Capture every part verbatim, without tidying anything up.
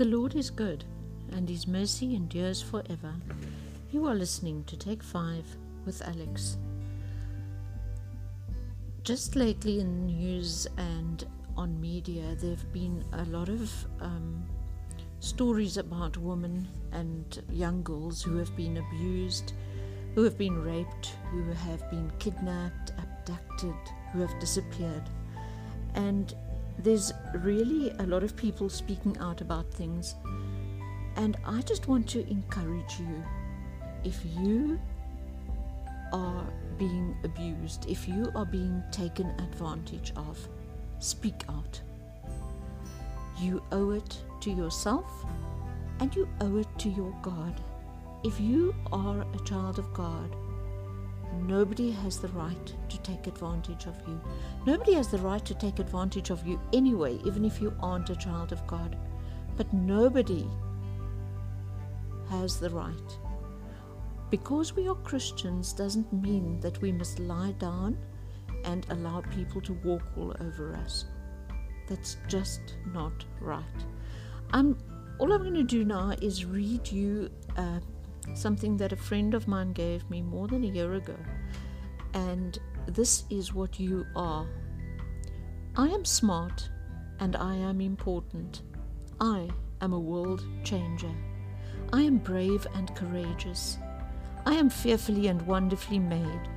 The Lord is good, and His mercy endures forever. You are listening to Take Five with Alex. Just lately in the news and on media, there have been a lot of um, stories about women and young girls who have been abused, who have been raped, who have been kidnapped, abducted, who have disappeared. And there's really a lot of people speaking out about things. And I just want to encourage you, if you are being abused, if you are being taken advantage of, speak out. You owe it to yourself and you owe it to your God. If you are a child of God, nobody has the right to take advantage of you. Nobody has the right to take advantage of you anyway, even if you aren't a child of God. But nobody has the right. Because we are Christians doesn't mean that we must lie down and allow people to walk all over us. That's just not right. I'm All I'm going to do now is read you uh, something that a friend of mine gave me more than a year ago. And this is what you are. I am smart and I am important. I am a world changer. I am brave and courageous. I am fearfully and wonderfully made.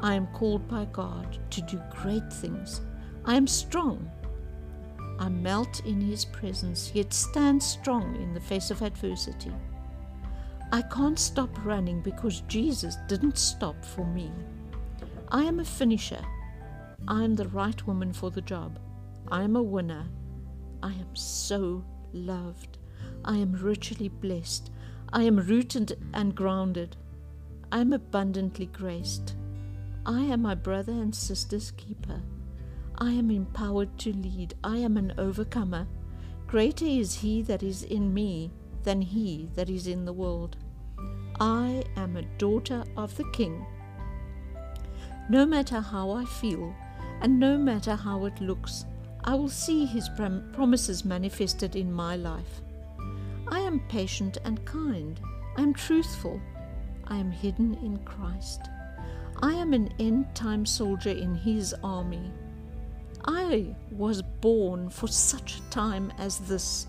I am called by God to do great things. I am strong. I melt in His presence, yet stand strong in the face of adversity. I can't stop running because Jesus didn't stop for me. I am a finisher. I am the right woman for the job. I am a winner. I am so loved. I am richly blessed. I am rooted and grounded. I am abundantly graced. I am my brother and sister's keeper. I am empowered to lead. I am an overcomer. Greater is He that is in me than he that is in the world. I am a daughter of the King. No matter how I feel, and no matter how it looks, I will see His prom- promises manifested in my life. I am patient and kind. I am truthful. I am hidden in Christ. I am an end-time soldier in His army. I was born for such a time as this.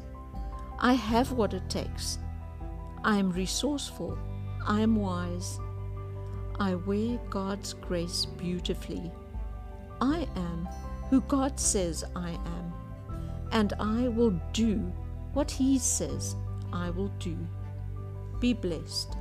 I have what it takes. I am resourceful. I am wise. I wear God's grace beautifully. I am who God says I am, and I will do what He says I will do. Be blessed.